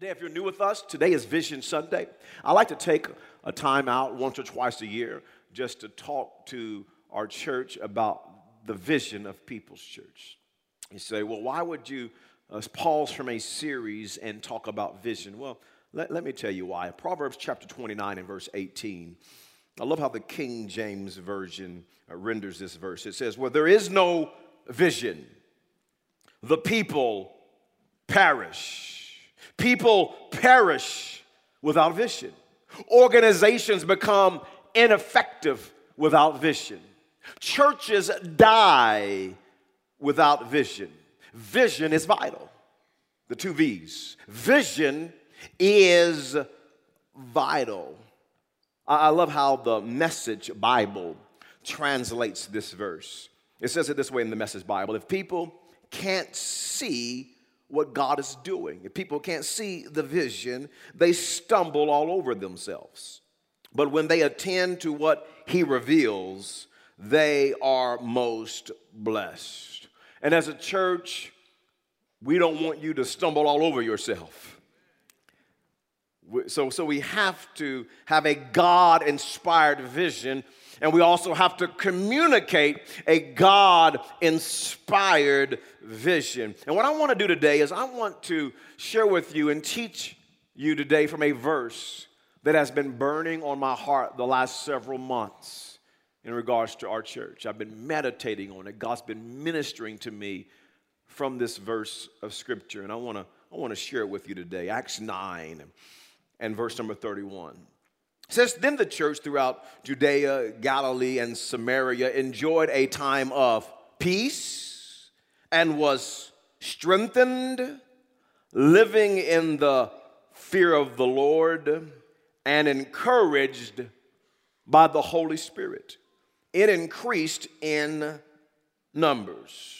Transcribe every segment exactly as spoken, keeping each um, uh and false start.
Today, if you're new with us, today is Vision Sunday. I like to take a time out once or twice a year just to talk to our church about the vision of People's Church. You say, well, why would you uh, pause from a series and talk about vision? Well, let, let me tell you why. Proverbs chapter twenty-nine and verse eighteen. I love how the King James Version uh, renders this verse. It says, where there is no vision, the people perish. People perish without vision. Organizations become ineffective without vision. Churches die without vision. Vision is vital. The two V's. Vision is vital. I love how the Message Bible translates this verse. It says it this way in the Message Bible. If people can't see what God is doing, if people can't see the vision, they stumble all over themselves. But when they attend to what He reveals, they are most blessed. And as a church, we don't want you to stumble all over yourself. So, so we have to have a God-inspired vision, and we also have to communicate a God-inspired vision. And what I want to do today is I want to share with you and teach you today from a verse that has been burning on my heart the last several months in regards to our church. I've been meditating on it. God's been ministering to me from this verse of Scripture, and I want to I want to share it with you today. Acts nine and verse number thirty-one. It says, then the church throughout Judea, Galilee, and Samaria enjoyed a time of peace and was strengthened, living in the fear of the Lord and encouraged by the Holy Spirit. It increased in numbers.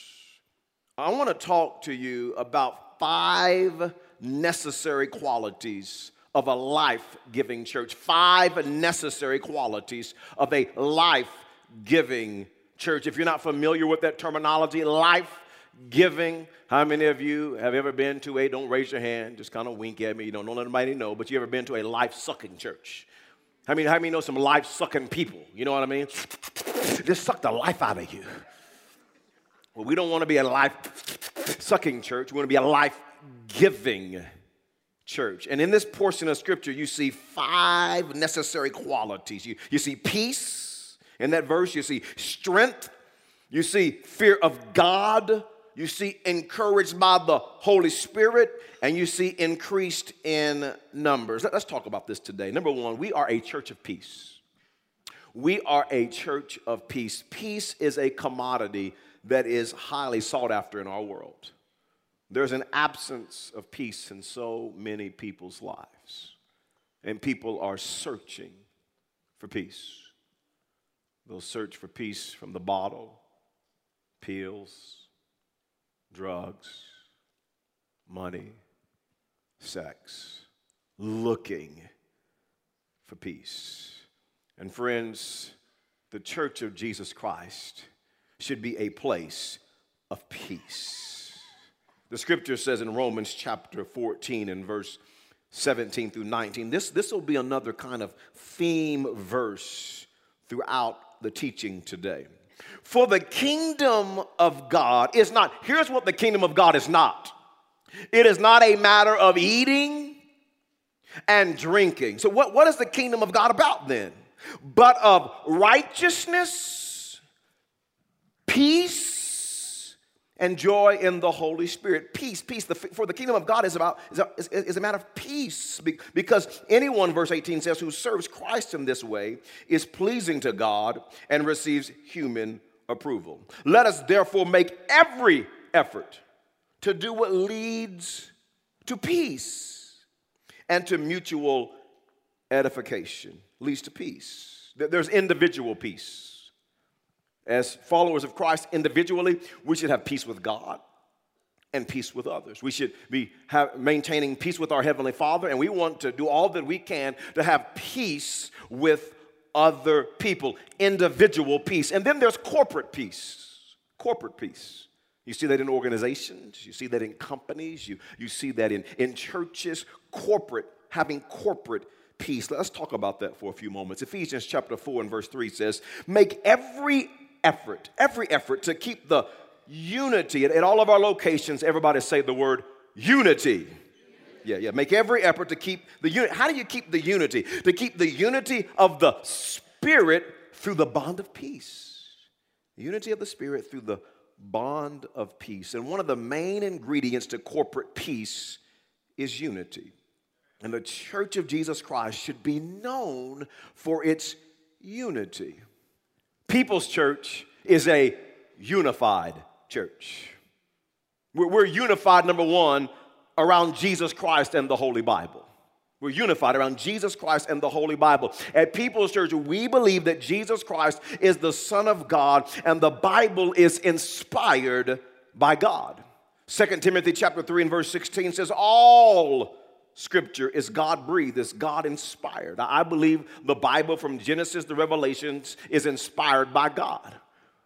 I want to talk to you about five necessary qualities of a life-giving church. Five necessary qualities of a life-giving church. If you're not familiar with that terminology, life-giving, how many of you have ever been to a, don't raise your hand, just kind of wink at me, you don't, don't let anybody know, but you ever been to a life-sucking church? How many, how many know some life-sucking people? You know what I mean? Just suck the life out of you. Well, we don't want to be a life-sucking church. We want to be a life-giving church. Church. And in this portion of Scripture, you see five necessary qualities. You, you see peace in that verse. You see strength. You see fear of God. You see encouraged by the Holy Spirit. And you see increased in numbers. Let, let's talk about this today. Number one, we are a church of peace. We are a church of peace. Peace is a commodity that is highly sought after in our world. There's an absence of peace in so many people's lives, and people are searching for peace. They'll search for peace from the bottle, pills, drugs, money, sex, looking for peace. And friends, the Church of Jesus Christ should be a place of peace. The Scripture says in Romans chapter fourteen and verse seventeen through nineteen, this, this will be another kind of theme verse throughout the teaching today. For the kingdom of God is not, here's what the kingdom of God is not. It is not a matter of eating and drinking. So what, what is the kingdom of God about then? But of righteousness, peace, and joy in the Holy Spirit. Peace, peace. The, for the kingdom of God is about is a, is, is a matter of peace. Because anyone, verse eighteen says, who serves Christ in this way is pleasing to God and receives human approval. Let us therefore make every effort to do what leads to peace and to mutual edification. Leads to peace. There's individual peace. As followers of Christ individually, we should have peace with God and peace with others. We should be have, maintaining peace with our Heavenly Father, and we want to do all that we can to have peace with other people, individual peace. And then there's corporate peace, corporate peace. You see that in organizations. You see that in companies. You, you see that in, in churches, corporate, having corporate peace. Let's talk about that for a few moments. Ephesians chapter four and verse three says, make every effort, every effort to keep the unity. At, at all of our locations, everybody say the word unity. Yeah, yeah. Make every effort to keep the unity. How do you keep the unity? To keep the unity of the Spirit through the bond of peace. The unity of the Spirit through the bond of peace. And one of the main ingredients to corporate peace is unity. And the Church of Jesus Christ should be known for its unity. People's Church is a unified church. We're, we're unified, number one, around Jesus Christ and the Holy Bible. We're unified around Jesus Christ and the Holy Bible. At People's Church, we believe that Jesus Christ is the Son of God and the Bible is inspired by God. Second Timothy chapter three and verse sixteen says, all Scripture is God-breathed, is God-inspired. I believe the Bible from Genesis to Revelations is inspired by God.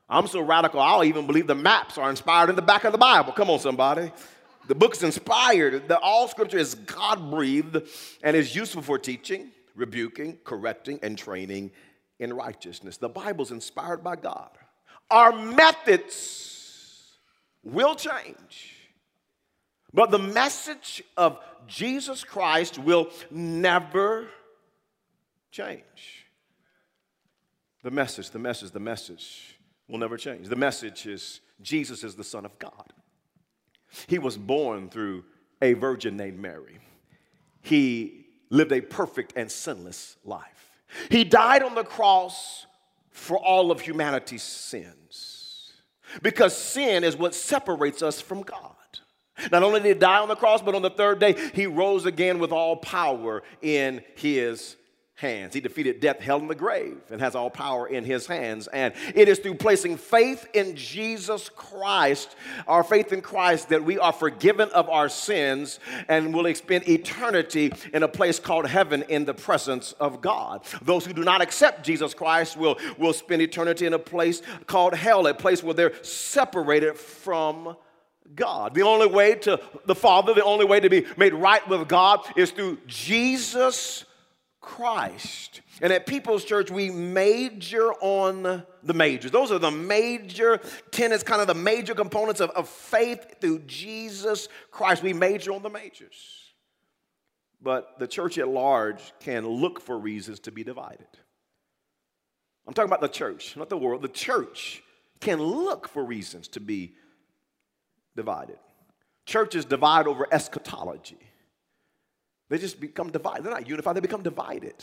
I'm so radical, I'll even believe the maps are inspired in the back of the Bible. Come on, somebody. The book's inspired. The, all Scripture is God-breathed and is useful for teaching, rebuking, correcting, and training in righteousness. The Bible's inspired by God. Our methods will change, but the message of Jesus Christ will never change. The message, the message, the message will never change. The message is Jesus is the Son of God. He was born through a virgin named Mary. He lived a perfect and sinless life. He died on the cross for all of humanity's sins, because sin is what separates us from God. Not only did he die on the cross, but on the third day, he rose again with all power in his hands. He defeated death, hell, and the grave, and has all power in his hands. And it is through placing faith in Jesus Christ, our faith in Christ, that we are forgiven of our sins and will spend eternity in a place called heaven in the presence of God. Those who do not accept Jesus Christ will, will spend eternity in a place called hell, a place where they're separated from God. The only way to the Father, the only way to be made right with God is through Jesus Christ. And at People's Church, we major on the majors. Those are the major tenets, kind of the major components of, of faith through Jesus Christ. We major on the majors. But the church at large can look for reasons to be divided. I'm talking about the church, not the world. The church can look for reasons to be divided. Churches divide over eschatology. They just become divided. They're not unified. They become divided.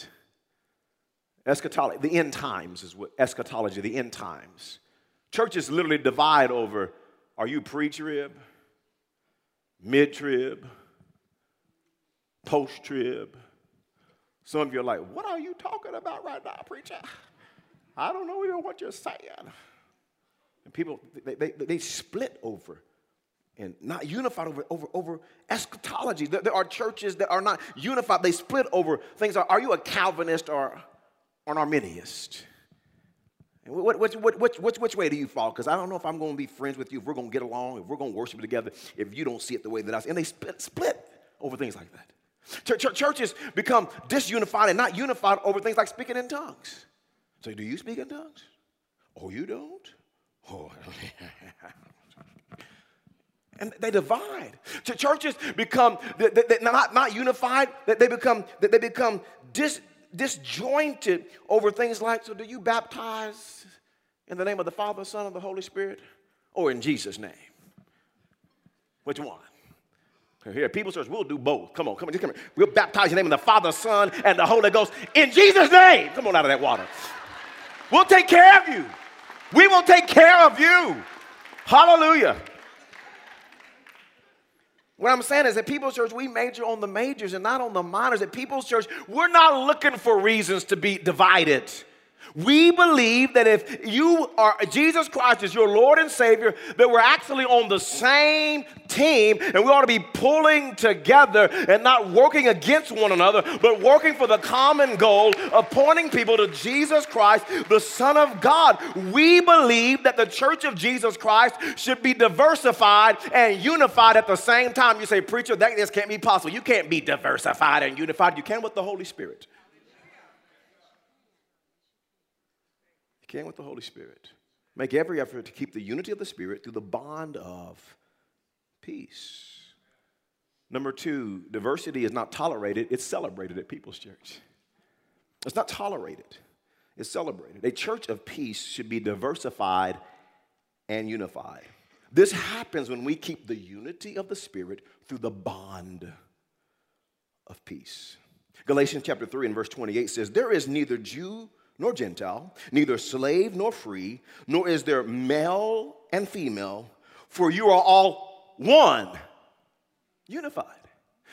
Eschatology, the end times is what eschatology, the end times. Churches literally divide over, are you pre-trib, mid-trib, post-trib? Some of you are like, what are you talking about right now, preacher? I don't know even what you're saying. And people, they, they, they split over and not unified over, over, over eschatology. There, there are churches that are not unified. They split over things. Are, are you a Calvinist or, or an Arminianist? And what, what, what, what, which, which way do you fall? Because I don't know if I'm going to be friends with you, if we're going to get along, if we're going to worship together, if you don't see it the way that I see it. And they split, split over things like that. Church, churches become disunified and not unified over things like speaking in tongues. So do you speak in tongues? Oh, you don't? Oh, and they divide. Churches become they're not, not unified. They become they become dis, disjointed over things like, so do you baptize in the name of the Father, Son, and the Holy Spirit, or in Jesus' name? Which one? Here, People's Church, we'll do both. Come on, come on, just come here. We'll baptize in the name of the Father, Son, and the Holy Ghost in Jesus' name. Come on out of that water. We'll take care of you. We will take care of you. Hallelujah. What I'm saying is that People's Church, we major on the majors and not on the minors. At People's Church, we're not looking for reasons to be divided. We believe that if you are, Jesus Christ is your Lord and Savior, that we're actually on the same team and we ought to be pulling together and not working against one another, but working for the common goal of pointing people to Jesus Christ, the Son of God. We believe that the church of Jesus Christ should be diversified and unified at the same time. You say, preacher, that this can't be possible. You can't be diversified and unified. You can with the Holy Spirit. Can with the Holy Spirit. Make every effort to keep the unity of the Spirit through the bond of peace. Number two, diversity is not tolerated, it's celebrated at People's Church. It's not tolerated, it's celebrated. A church of peace should be diversified and unified. This happens when we keep the unity of the Spirit through the bond of peace. Galatians chapter three and verse twenty-eight says, there is neither Jew nor Gentile, neither slave nor free, nor is there male and female, for you are all one, unified.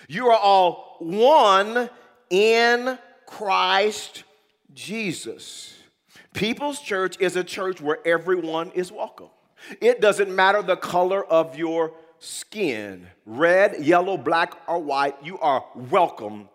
You are all one in Christ Jesus. People's Church is a church where everyone is welcome. It doesn't matter the color of your skin, red, yellow, black, or white, you are welcome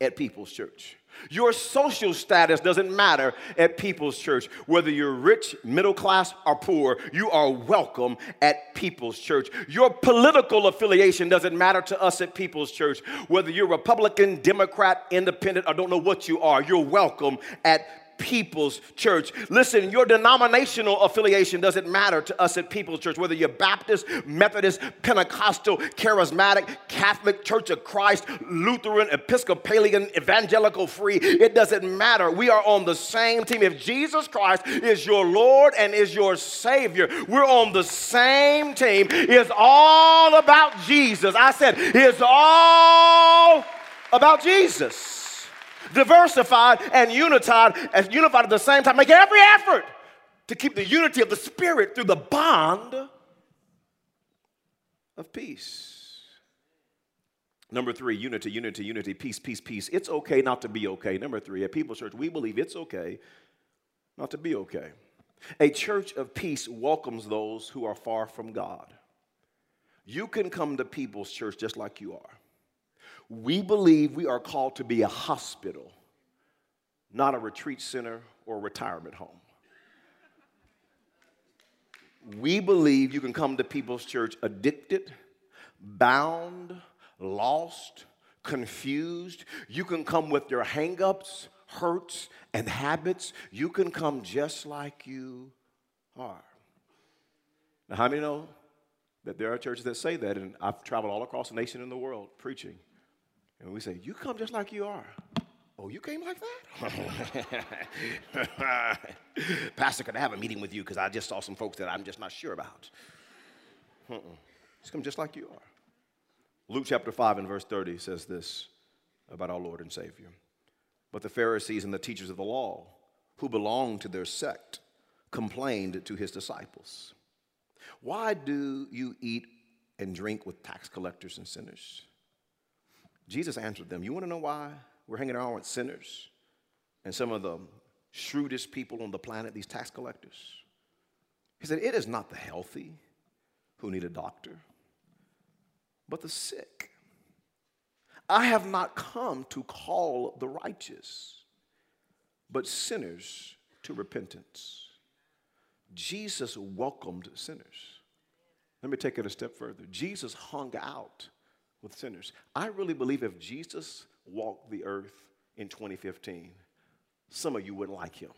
at People's Church. Your social status doesn't matter at People's Church. Whether you're rich, middle class, or poor, you are welcome at People's Church. Your political affiliation doesn't matter to us at People's Church. Whether you're Republican, Democrat, Independent, or don't know what you are, you're welcome at People's Church. Listen, your denominational affiliation doesn't matter to us at People's Church, whether you're Baptist, Methodist, Pentecostal, Charismatic, Catholic, Church of Christ, Lutheran, Episcopalian, Evangelical, Free, it doesn't matter. We are on the same team. If Jesus Christ is your Lord and is your Savior, we're on the same team. It's all about Jesus. I said, it's all about Jesus. Diversified and unified, as unified at the same time. Make every effort to keep the unity of the Spirit through the bond of peace. Number three, unity, unity, unity, peace, peace, peace. It's okay not to be okay. Number three, at People's Church, we believe it's okay not to be okay. A church of peace welcomes those who are far from God. You can come to People's Church just like you are. We believe we are called to be a hospital, not a retreat center or a retirement home. We believe you can come to People's Church addicted, bound, lost, confused. You can come with your hang-ups, hurts, and habits. You can come just like you are. Now, how many know that there are churches that say that, and I've traveled all across the nation and the world preaching. And we say, you come just like you are. Oh, you came like that? Pastor, could I have a meeting with you because I just saw some folks that I'm just not sure about? Uh-uh. Just come just like you are. Luke chapter five and verse thirty says this about our Lord and Savior. But the Pharisees and the teachers of the law, who belonged to their sect, complained to his disciples. Why do you eat and drink with tax collectors and sinners? Jesus answered them, you want to know why we're hanging around with sinners and some of the shrewdest people on the planet, these tax collectors? He said, it is not the healthy who need a doctor, but the sick. I have not come to call the righteous, but sinners to repentance. Jesus welcomed sinners. Let me take it a step further. Jesus hung out with sinners. I really believe if Jesus walked the earth in twenty fifteen, some of you wouldn't like him.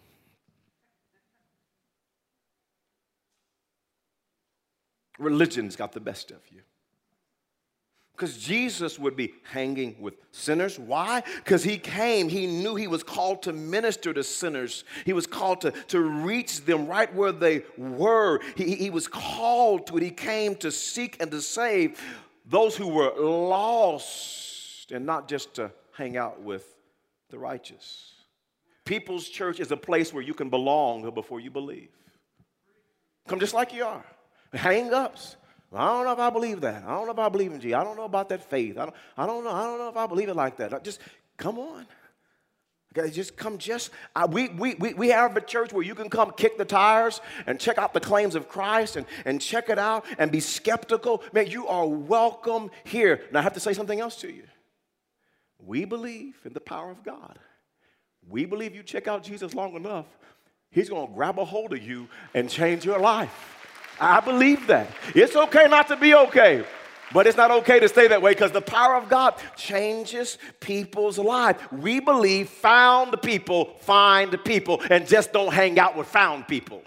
Religion's got the best of you. Because Jesus would be hanging with sinners. Why? Because he came. He knew he was called to minister to sinners. He was called to, to reach them right where they were. He, he was called to it. He came to seek and to save those who were lost, and not just to hang out with the righteous. People's Church is a place where you can belong before you believe. Come just like you are. Hang-ups. I don't know if I believe that. I don't know if I believe in Jesus. I don't know about that faith. I don't, I don't know. I don't know if I believe it like that. Just come on. Okay, just come just, uh, we, we, we have a church where you can come kick the tires and check out the claims of Christ and, and check it out and be skeptical. Man, you are welcome here. Now, I have to say something else to you. We believe in the power of God. We believe you check out Jesus long enough, he's going to grab a hold of you and change your life. I believe that. It's okay not to be okay. But it's not okay to stay that way because the power of God changes people's lives. We believe found people find people and just don't hang out with found people.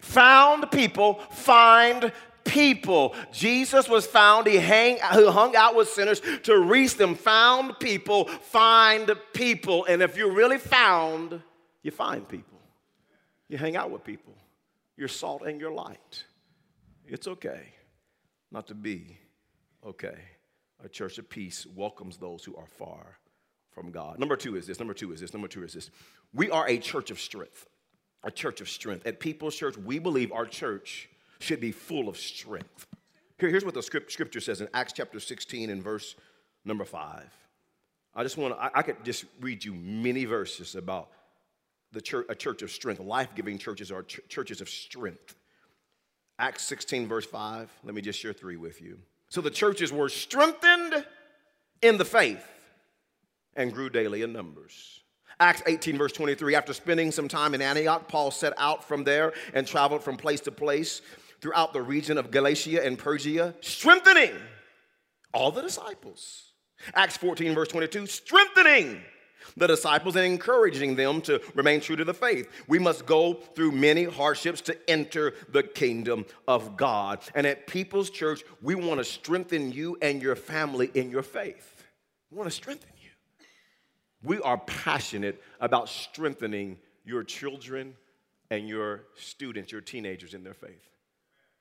Found people find people. Jesus was found. He hang, hung out with sinners to reach them. Found people find people. And if you're really found, you find people. You hang out with people. You're salt and you're light. It's okay not to be okay. A church of peace welcomes those who are far from God. Number two is this. Number two is this. Number two is this. We are a church of strength. A church of strength. At People's Church, we believe our church should be full of strength. Here, here's what the script, scripture says in Acts chapter sixteen and verse number five. I just want to, I, I could just read you many verses about the church, a church of strength. Life-giving churches are ch- churches of strength. Acts sixteen, verse five. Let me just share three with you. So the churches were strengthened in the faith and grew daily in numbers. Acts eighteen, verse twenty-three. After spending some time in Antioch, Paul set out from there and traveled from place to place throughout the region of Galatia and Persia, strengthening all the disciples. Acts fourteen, verse twenty-two. Strengthening the disciples and encouraging them to remain true to the faith. We must go through many hardships to enter the kingdom of God. And at People's Church, we want to strengthen you and your family in your faith. We want to strengthen you. We are passionate about strengthening your children and your students, your teenagers in their faith.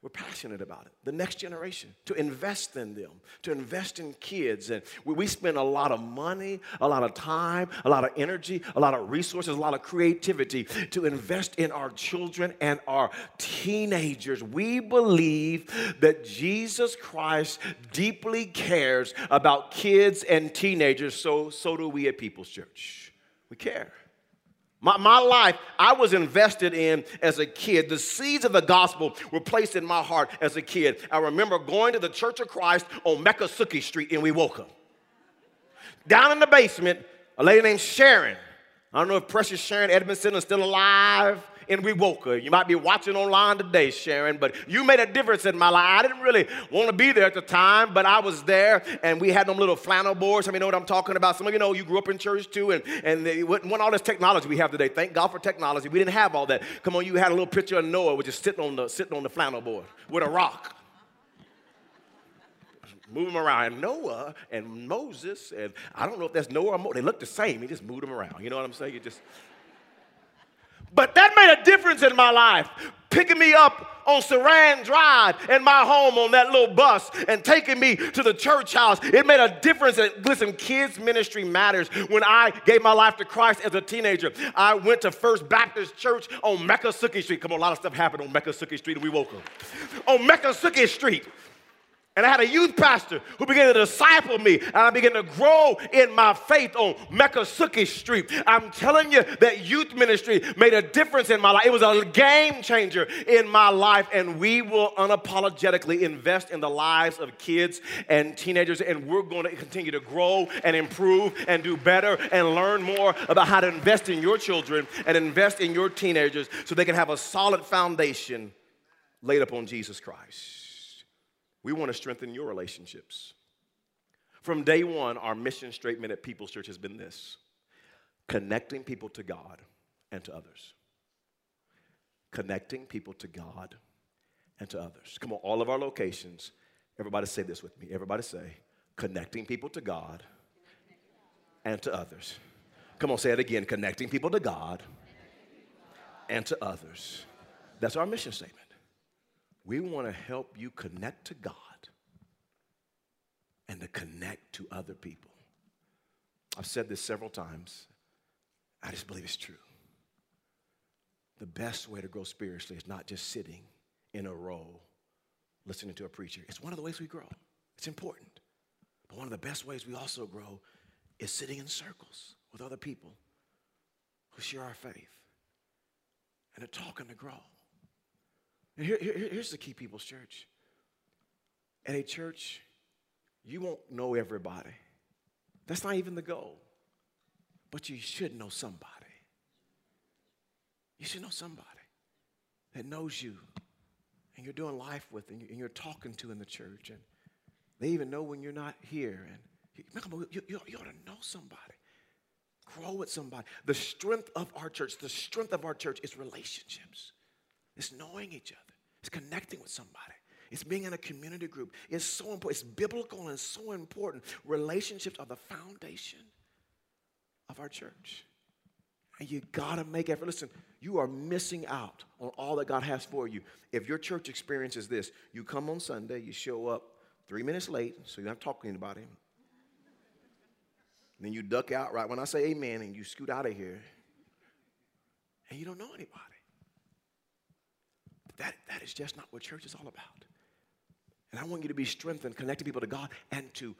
We're passionate about it. The next generation, to invest in them, to invest in kids. And we, we spend a lot of money, a lot of time, a lot of energy, a lot of resources, a lot of creativity to invest in our children and our teenagers. We believe that Jesus Christ deeply cares about kids and teenagers. So, so do we at People's Church. We care. My, my life, I was invested in as a kid. The seeds of the gospel were placed in my heart as a kid. I remember going to the Church of Christ on Meckasukie Street in Wewoka. Down in the basement, a lady named Sharon. I don't know if Precious Sharon Edmondson is still alive in Wewoka. You might be watching online today, Sharon, but you made a difference in my life. I didn't really want to be there at the time, but I was there, and we had them little flannel boards. Some of you know what I'm talking about. Some of you know you grew up in church, too, and, and they wasn't all this technology we have today. Thank God for technology. We didn't have all that. Come on, you had a little picture of Noah was just sitting on the, sitting on the flannel board with a rock. Move them around. And Noah and Moses, and I don't know if that's Noah or Moses. They look the same. He just moved them around. You know what I'm saying? You just... But that made a difference in my life, picking me up on Saran Drive and my home on that little bus and taking me to the church house. It made a difference. Listen, kids ministry matters. When I gave my life to Christ as a teenager, I went to First Baptist Church on Meckasukie Street. Come on, a lot of stuff happened on Meckasukie Street and we woke up. On Meckasukie Street. And I had a youth pastor who began to disciple me, and I began to grow in my faith on Meckasukie Street. I'm telling you that youth ministry made a difference in my life. It was a game changer in my life, and we will unapologetically invest in the lives of kids and teenagers, and we're going to continue to grow and improve and do better and learn more about how to invest in your children and invest in your teenagers so they can have a solid foundation laid upon Jesus Christ. We want to strengthen your relationships. From day one, our mission statement at People's Church has been this: connecting people to God and to others. Connecting people to God and to others. Come on, all of our locations, everybody say this with me. Everybody say, connecting people to God and to others. Come on, say it again. Connecting people to God and to others. That's our mission statement. We want to help you connect to God and to connect to other people. I've said this several times. I just believe it's true. The best way to grow spiritually is not just sitting in a row listening to a preacher. It's one of the ways we grow. It's important. But one of the best ways we also grow is sitting in circles, with other people who share our faith and are talking to grow. And here, here, here's the key, People's Church. At a church, you won't know everybody. That's not even the goal. But you should know somebody. You should know somebody that knows you and you're doing life with and you're talking to in the church. And they even know when you're not here. And you, you, you ought to know somebody. Grow with somebody. The strength of our church, the strength of our church is relationships. It's knowing each other. It's connecting with somebody. It's being in a community group. It's so important. It's biblical and so important. Relationships are the foundation of our church. And you got to make effort. Listen, you are missing out on all that God has for you. If your church experience is this, you come on Sunday, you show up three minutes late, so you're not talking to anybody. And then you duck out right when I say amen, and you scoot out of here. And you don't know anybody. That, that is just not what church is all about. And I want you to be strengthened, connecting people to God and to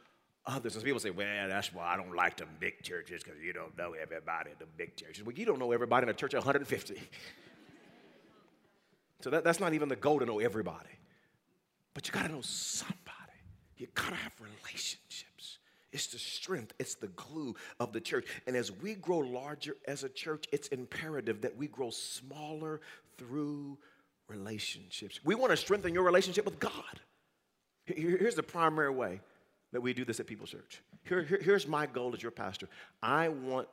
others. And some people say, well, that's why I don't like the big churches, because you don't know everybody at the big churches. Well, you don't know everybody in a church of one hundred fifty. So that, that's not even the goal to know everybody. But you got to know somebody. You got to have relationships. It's the strength. It's the glue of the church. And as we grow larger as a church, it's imperative that we grow smaller through relationships. We want to strengthen your relationship with God. Here's the primary way that we do this at People's Church. Here, here, here's my goal as your pastor. I want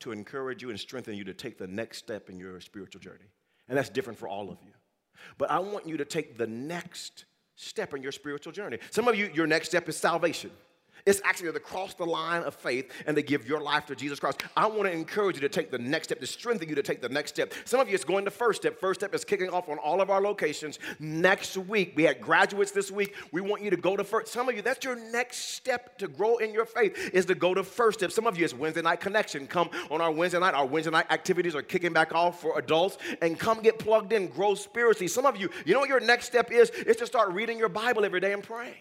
to encourage you and strengthen you to take the next step in your spiritual journey. And that's different for all of you. But I want you to take the next step in your spiritual journey. Some of you, your next step is salvation. It's actually to cross the line of faith and to give your life to Jesus Christ. I want to encourage you to take the next step, to strengthen you to take the next step. Some of you, it's going to First Step. First Step is kicking off on all of our locations next week. We had graduates this week. We want you to go to First. Some of you, that's your next step to grow in your faith, is to go to First Step. Some of you, it's Wednesday night connection. Come on our Wednesday night. Our Wednesday night activities are kicking back off for adults. And come get plugged in, grow spiritually. Some of you, you know what your next step is? It's to start reading your Bible every day and praying.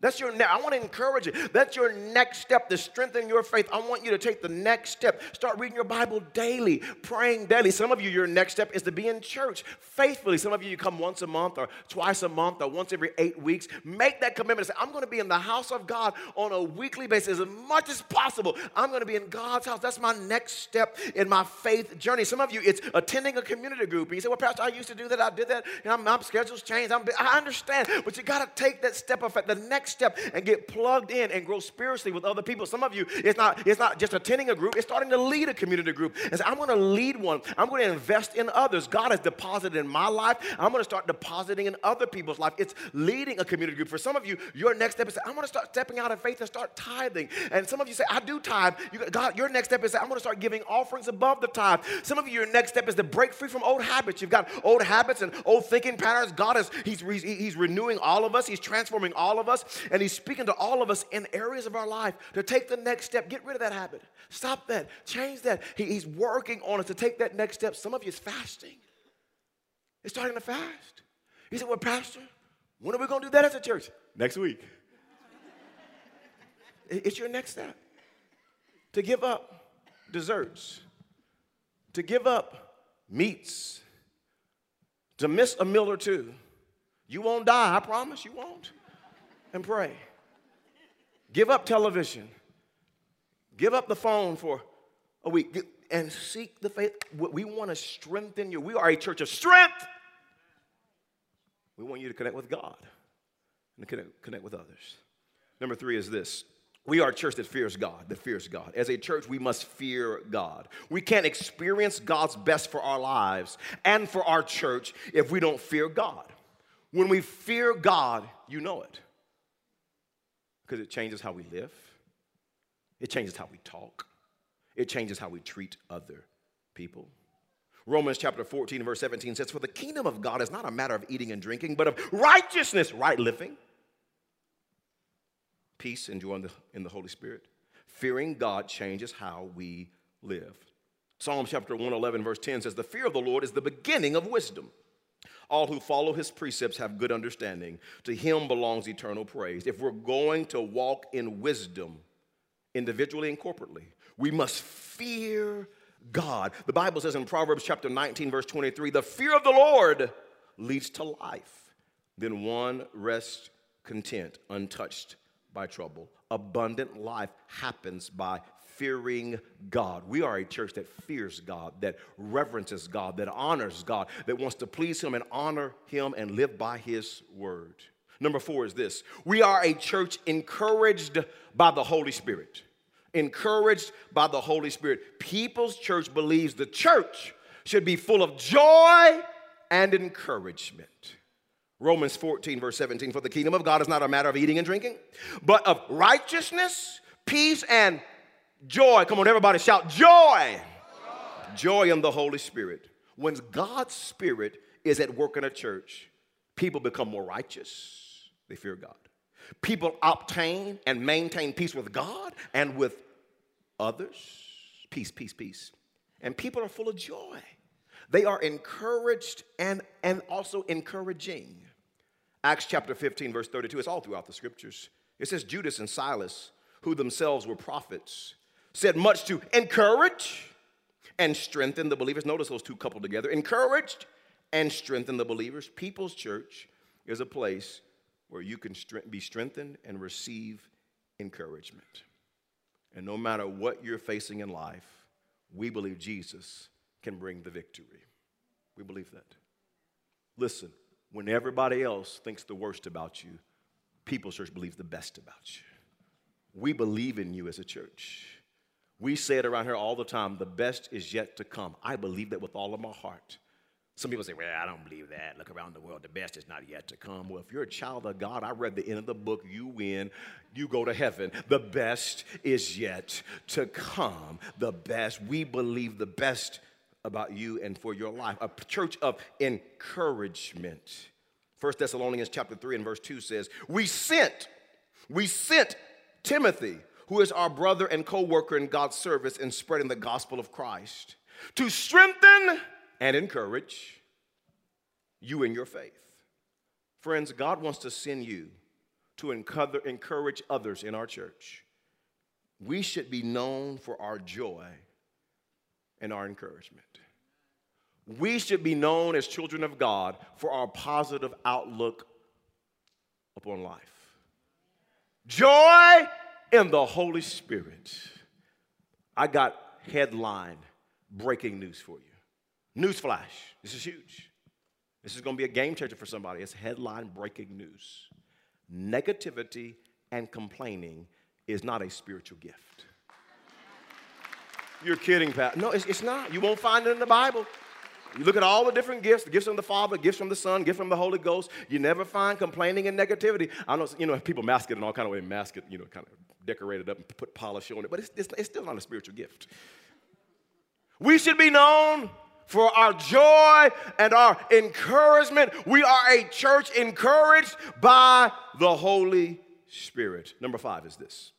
That's your. Ne- I want to encourage you. That's your next step to strengthen your faith. I want you to take the next step. Start reading your Bible daily, praying daily. Some of you, your next step is to be in church faithfully. Some of you, you come once a month or twice a month or once every eight weeks. Make that commitment to say, I'm going to be in the house of God on a weekly basis as much as possible. I'm going to be in God's house. That's my next step in my faith journey. Some of you, it's attending a community group. And you say, well, Pastor, I used to do that. I did that. You know, my schedule's changed. I'm, I understand. But you got to take that step of faith. The next step and get plugged in and grow spiritually with other people. Some of you, it's not, it's not just attending a group. It's starting to lead a community group. And say, I'm going to lead one. I'm going to invest in others. God has deposited in my life. I'm going to start depositing in other people's life. It's leading a community group. For some of you, your next step is, I'm going to start stepping out of faith and start tithing. And some of you say, I do tithe. You, God, your next step is, I'm going to start giving offerings above the tithe. Some of you, your next step is to break free from old habits. You've got old habits and old thinking patterns. God is, he's, he's, he's renewing all of us. He's transforming all of us. And he's speaking to all of us in areas of our life to take the next step. Get rid of that habit. Stop that. Change that. He, he's working on us to take that next step. Some of you is fasting. It's starting to fast. He said, well, Pastor, when are we going to do that as a church? Next week. It's your next step. To give up desserts. To give up meats. To miss a meal or two. You won't die. I promise you won't. And pray. Give up television. Give up the phone for a week. And seek the faith. We want to strengthen you. We are a church of strength. We want you to connect with God and connect, connect with others. Number three is this. We are a church that fears God, that fears God. As a church, we must fear God. We can't experience God's best for our lives and for our church if we don't fear God. When we fear God, you know it. Because it changes how we live. It changes how we talk. It changes how we treat other people. Romans chapter fourteen, verse seventeen says, for the kingdom of God is not a matter of eating and drinking, but of righteousness, right living, peace, and joy in the, in the Holy Spirit. Fearing God changes how we live. Psalm chapter one eleven, verse ten says, the fear of the Lord is the beginning of wisdom. All who follow his precepts have good understanding. To him belongs eternal praise. If we're going to walk in wisdom, individually and corporately. We must fear God. The Bible says in Proverbs chapter nineteen, verse twenty-three, the fear of the Lord leads to life. Then one rests content, untouched by trouble. Abundant life happens by fearing God. We are a church that fears God, that reverences God, that honors God, that wants to please Him and honor Him and live by His word. Number four is this. We are a church encouraged by the Holy Spirit. Encouraged by the Holy Spirit. People's Church believes the church should be full of joy and encouragement. Romans fourteen, verse seventeen, for the kingdom of God is not a matter of eating and drinking, but of righteousness, peace, and joy. Come on, everybody shout, joy. Joy. Joy in the Holy Spirit. When God's Spirit is at work in a church, people become more righteous. They fear God. People obtain and maintain peace with God and with others. Peace, peace, peace. And people are full of joy. They are encouraged and, and also encouraging. Acts chapter fifteen, verse thirty-two. It's all throughout the scriptures. It says, Judas and Silas, who themselves were prophets, said much to encourage and strengthen the believers. Notice those two coupled together. Encouraged and strengthen the believers. People's Church is a place where you can be strengthened and receive encouragement. And no matter what you're facing in life, we believe Jesus can bring the victory. We believe that. Listen, when everybody else thinks the worst about you, People's Church believes the best about you. We believe in you as a church. We say it around here all the time, the best is yet to come. I believe that with all of my heart. Some people say, well, I don't believe that. Look around the world. The best is not yet to come. Well, if you're a child of God, I read the end of the book. You win. You go to heaven. The best is yet to come. The best. We believe the best about you and for your life. A church of encouragement. First Thessalonians chapter three and verse two says, we sent, we sent Timothy, who is our brother and co-worker in God's service in spreading the gospel of Christ, to strengthen and encourage you in your faith. Friends, God wants to send you to encourage others in our church. We should be known for our joy and our encouragement. We should be known as children of God for our positive outlook upon life. Joy in the Holy Spirit. I got headline breaking news for you. Newsflash, this is huge. This is going to be a game changer for somebody. It's headline breaking news. Negativity and complaining is not a spiritual gift. You're kidding, Pat. No, it's, it's not. You won't find it in the Bible. You look at all the different gifts, the gifts from the Father, gifts from the Son, gifts from the Holy Ghost. You never find complaining and negativity. I know, you know, people mask it in all kind of ways, mask it, you know, kind of decorate it up and put polish on it, but it's, it's, it's still not a spiritual gift. We should be known for our joy and our encouragement. We are a church encouraged by the Holy Spirit. Number five is this.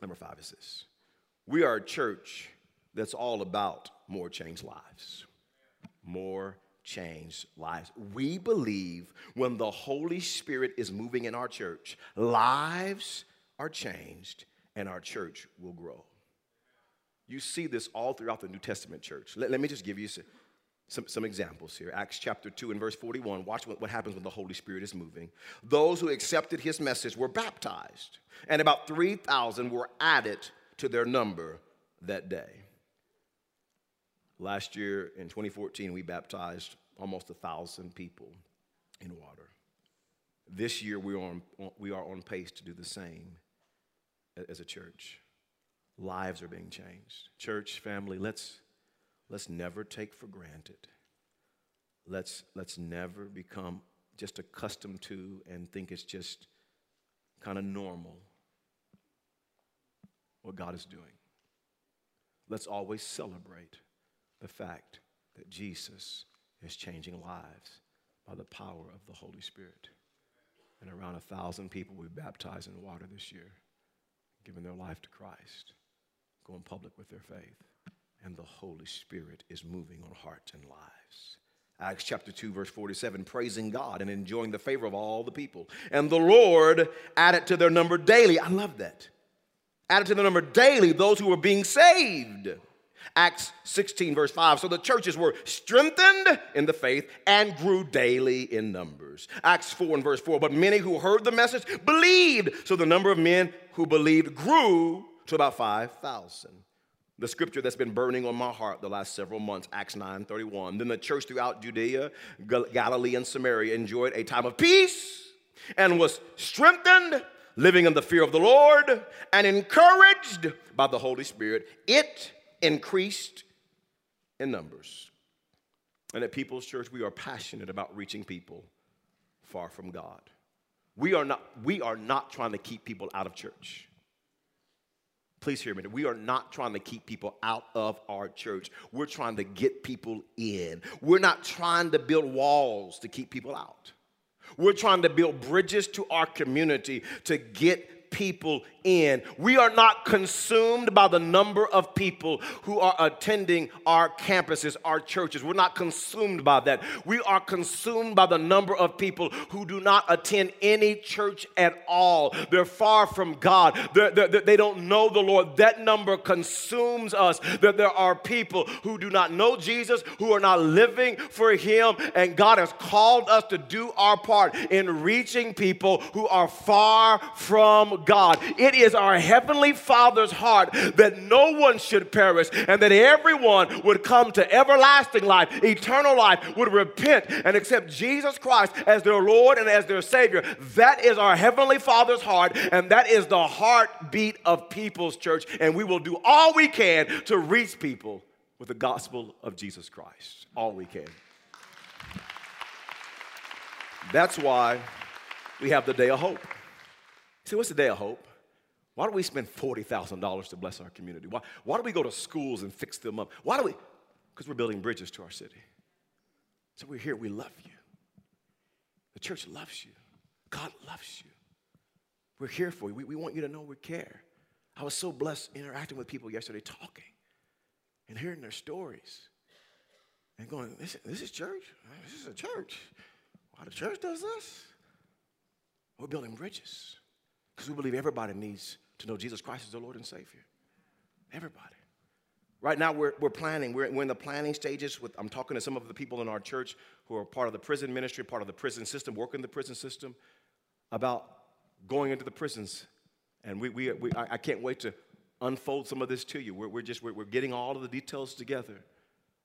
Number five is this. We are a church that's all about more changed lives. More changed lives. We believe when the Holy Spirit is moving in our church, lives are changed and our church will grow. You see this all throughout the New Testament church. Let, let me just give you some. Some, some examples here. Acts chapter two and verse forty-one. Watch what, what happens when the Holy Spirit is moving. Those who accepted his message were baptized, and about three thousand were added to their number that day. Last year in twenty fourteen, we baptized almost one thousand people in water. This year, we are on, we are on pace to do the same as a church. Lives are being changed. Church, family, let's Let's never take for granted. Let's, let's never become just accustomed to and think it's just kind of normal what God is doing. Let's always celebrate the fact that Jesus is changing lives by the power of the Holy Spirit. And around a thousand people we baptized in water this year, giving their life to Christ, going public with their faith. And the Holy Spirit is moving on hearts and lives. Acts chapter two, verse forty-seven, praising God and enjoying the favor of all the people. And the Lord added to their number daily. I love that. added to the number daily those who were being saved. Acts sixteen, verse five. So the churches were strengthened in the faith and grew daily in numbers. Acts four and verse four. But many who heard the message believed. So the number of men who believed grew to about five thousand. The scripture that's been burning on my heart the last several months, Acts nine thirty-one. Then the church throughout Judea, Gal- Galilee, and Samaria enjoyed a time of peace and was strengthened, living in the fear of the Lord, and encouraged by the Holy Spirit. It increased in numbers. And at People's Church, we are passionate about reaching people far from God. We are not, we are not trying to keep people out of church. Please hear me. We are not trying to keep people out of our church. We're trying to get people in. We're not trying to build walls to keep people out. We're trying to build bridges to our community to get people in. We are not consumed by the number of people who are attending our campuses, our churches. We're not consumed by that. We are consumed by the number of people who do not attend any church at all. They're far from God. They're, they're, they don't know the Lord. That number consumes us. That there are people who do not know Jesus, who are not living for Him, and God has called us to do our part in reaching people who are far from God. It It is our Heavenly Father's heart that no one should perish and that everyone would come to everlasting life, eternal life, would repent and accept Jesus Christ as their Lord and as their Savior. That is our Heavenly Father's heart, and that is the heartbeat of People's Church, and we will do all we can to reach people with the gospel of Jesus Christ. All we can. That's why we have the Day of Hope. See, what's the Day of Hope? Why do we spend forty thousand dollars to bless our community? Why, why do we go to schools and fix them up? Why do we? Because we're building bridges to our city. So we're here. We love you. The church loves you. God loves you. We're here for you. We, we want you to know we care. I was so blessed interacting with people yesterday, talking and hearing their stories and going, this, this is church? This is a church. Why the church does this? We're building bridges. Because we believe everybody needs to know Jesus Christ as their Lord and Savior. Everybody. Right now we're, we're planning. We're, we're in the planning stages. With, I'm talking to some of the people in our church who are part of the prison ministry, part of the prison system, working in the prison system, about going into the prisons. And we, we, we I, I can't wait to unfold some of this to you. We're, we're just we're, we're getting all of the details together.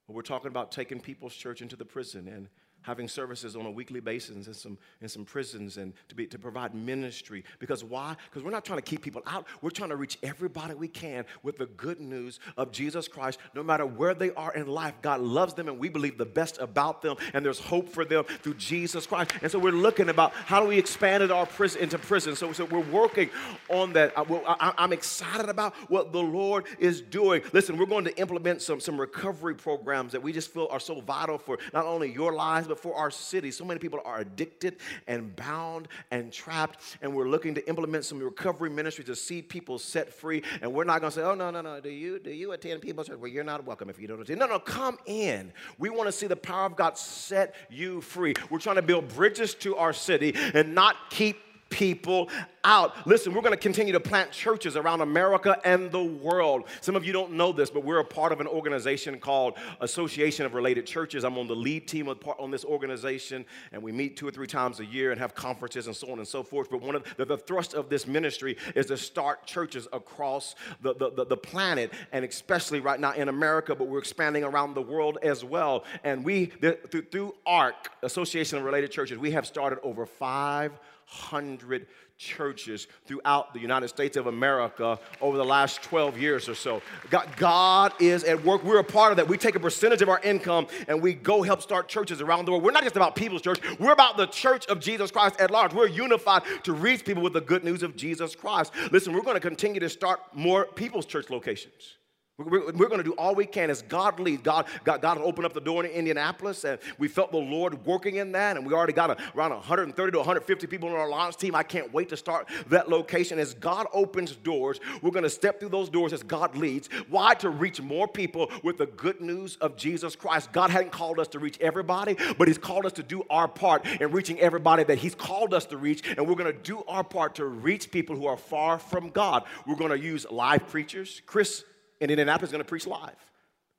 But we're talking about taking People's Church into the prison and having services on a weekly basis in some, in some prisons and to, be, to provide ministry. Because why? Because we're not trying to keep people out. We're trying to reach everybody we can with the good news of Jesus Christ. No matter where they are in life, God loves them, and we believe the best about them, and there's hope for them through Jesus Christ. And so we're looking about how do we expand it our prison, into prison. So, so we're working on that. I, I, I'm excited about what the Lord is doing. Listen, we're going to implement some, some recovery programs that we just feel are so vital for not only your lives, but for our city. So many people are addicted and bound and trapped, and we're looking to implement some recovery ministry to see people set free. And we're not going to say, oh, no, no, no, do you do you attend People's Church? Well, you're not welcome if you don't attend. No, no, come in. We want to see the power of God set you free. We're trying to build bridges to our city and not keep people out. Listen, we're going to continue to plant churches around America and the world. Some of you don't know this, but we're a part of an organization called Association of Related Churches. I'm on the lead team on this organization, and we meet two or three times a year and have conferences and so on and so forth. But one of the, the thrust of this ministry is to start churches across the, the, the, the planet, and especially right now in America, but we're expanding around the world as well. And we, the, through, through ARC, Association of Related Churches, we have started over five hundred churches throughout the United States of America over the last twelve years or so. God, God is at work. We're a part of that. We take a percentage of our income and we go help start churches around the world. We're not just about People's Church. We're about the church of Jesus Christ at large. We're unified to reach people with the good news of Jesus Christ. Listen, we're going to continue to start more People's Church locations. We're, we're going to do all we can as God leads. God, God, God opened up the door in Indianapolis, and we felt the Lord working in that, and we already got around one hundred thirty to one hundred fifty people on our launch team. I can't wait to start that location. As God opens doors, we're going to step through those doors as God leads. Why? To reach more people with the good news of Jesus Christ. God hadn't called us to reach everybody, but he's called us to do our part in reaching everybody that he's called us to reach, and we're going to do our part to reach people who are far from God. We're going to use live preachers. Chris And Indianapolis is going to preach live.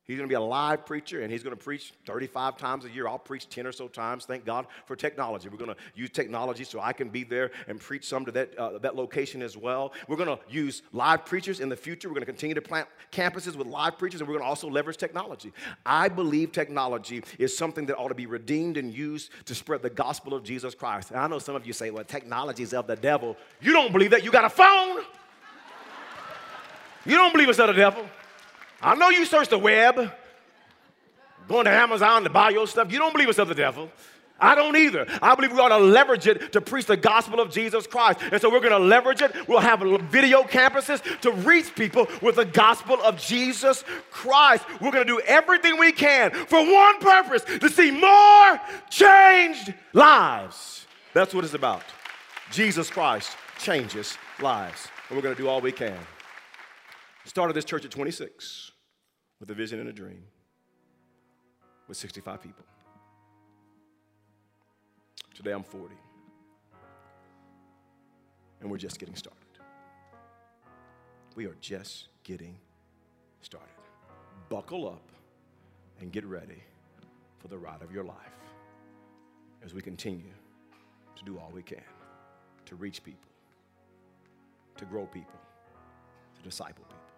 He's going to be a live preacher, and he's going to preach thirty-five times a year. I'll preach ten or so times. Thank God for technology. We're going to use technology so I can be there and preach some to that, uh, that location as well. We're going to use live preachers in the future. We're going to continue to plant campuses with live preachers, and we're going to also leverage technology. I believe technology is something that ought to be redeemed and used to spread the gospel of Jesus Christ. And I know some of you say, well, technology is of the devil. You don't believe that. You got a phone. You don't believe it's of the devil. I know you search the web, going to Amazon to buy your stuff. You don't believe it's of the devil. I don't either. I believe we ought to leverage it to preach the gospel of Jesus Christ. And so we're going to leverage it. We'll have video campuses to reach people with the gospel of Jesus Christ. We're going to do everything we can for one purpose, to see more changed lives. That's what it's about. Jesus Christ changes lives. And we're going to do all we can. Started this church at twenty-six with a vision and a dream with sixty-five people. Today I'm forty, and we're just getting started. We are just getting started. Buckle up and get ready for the ride of your life as we continue to do all we can to reach people, to grow people, to disciple people.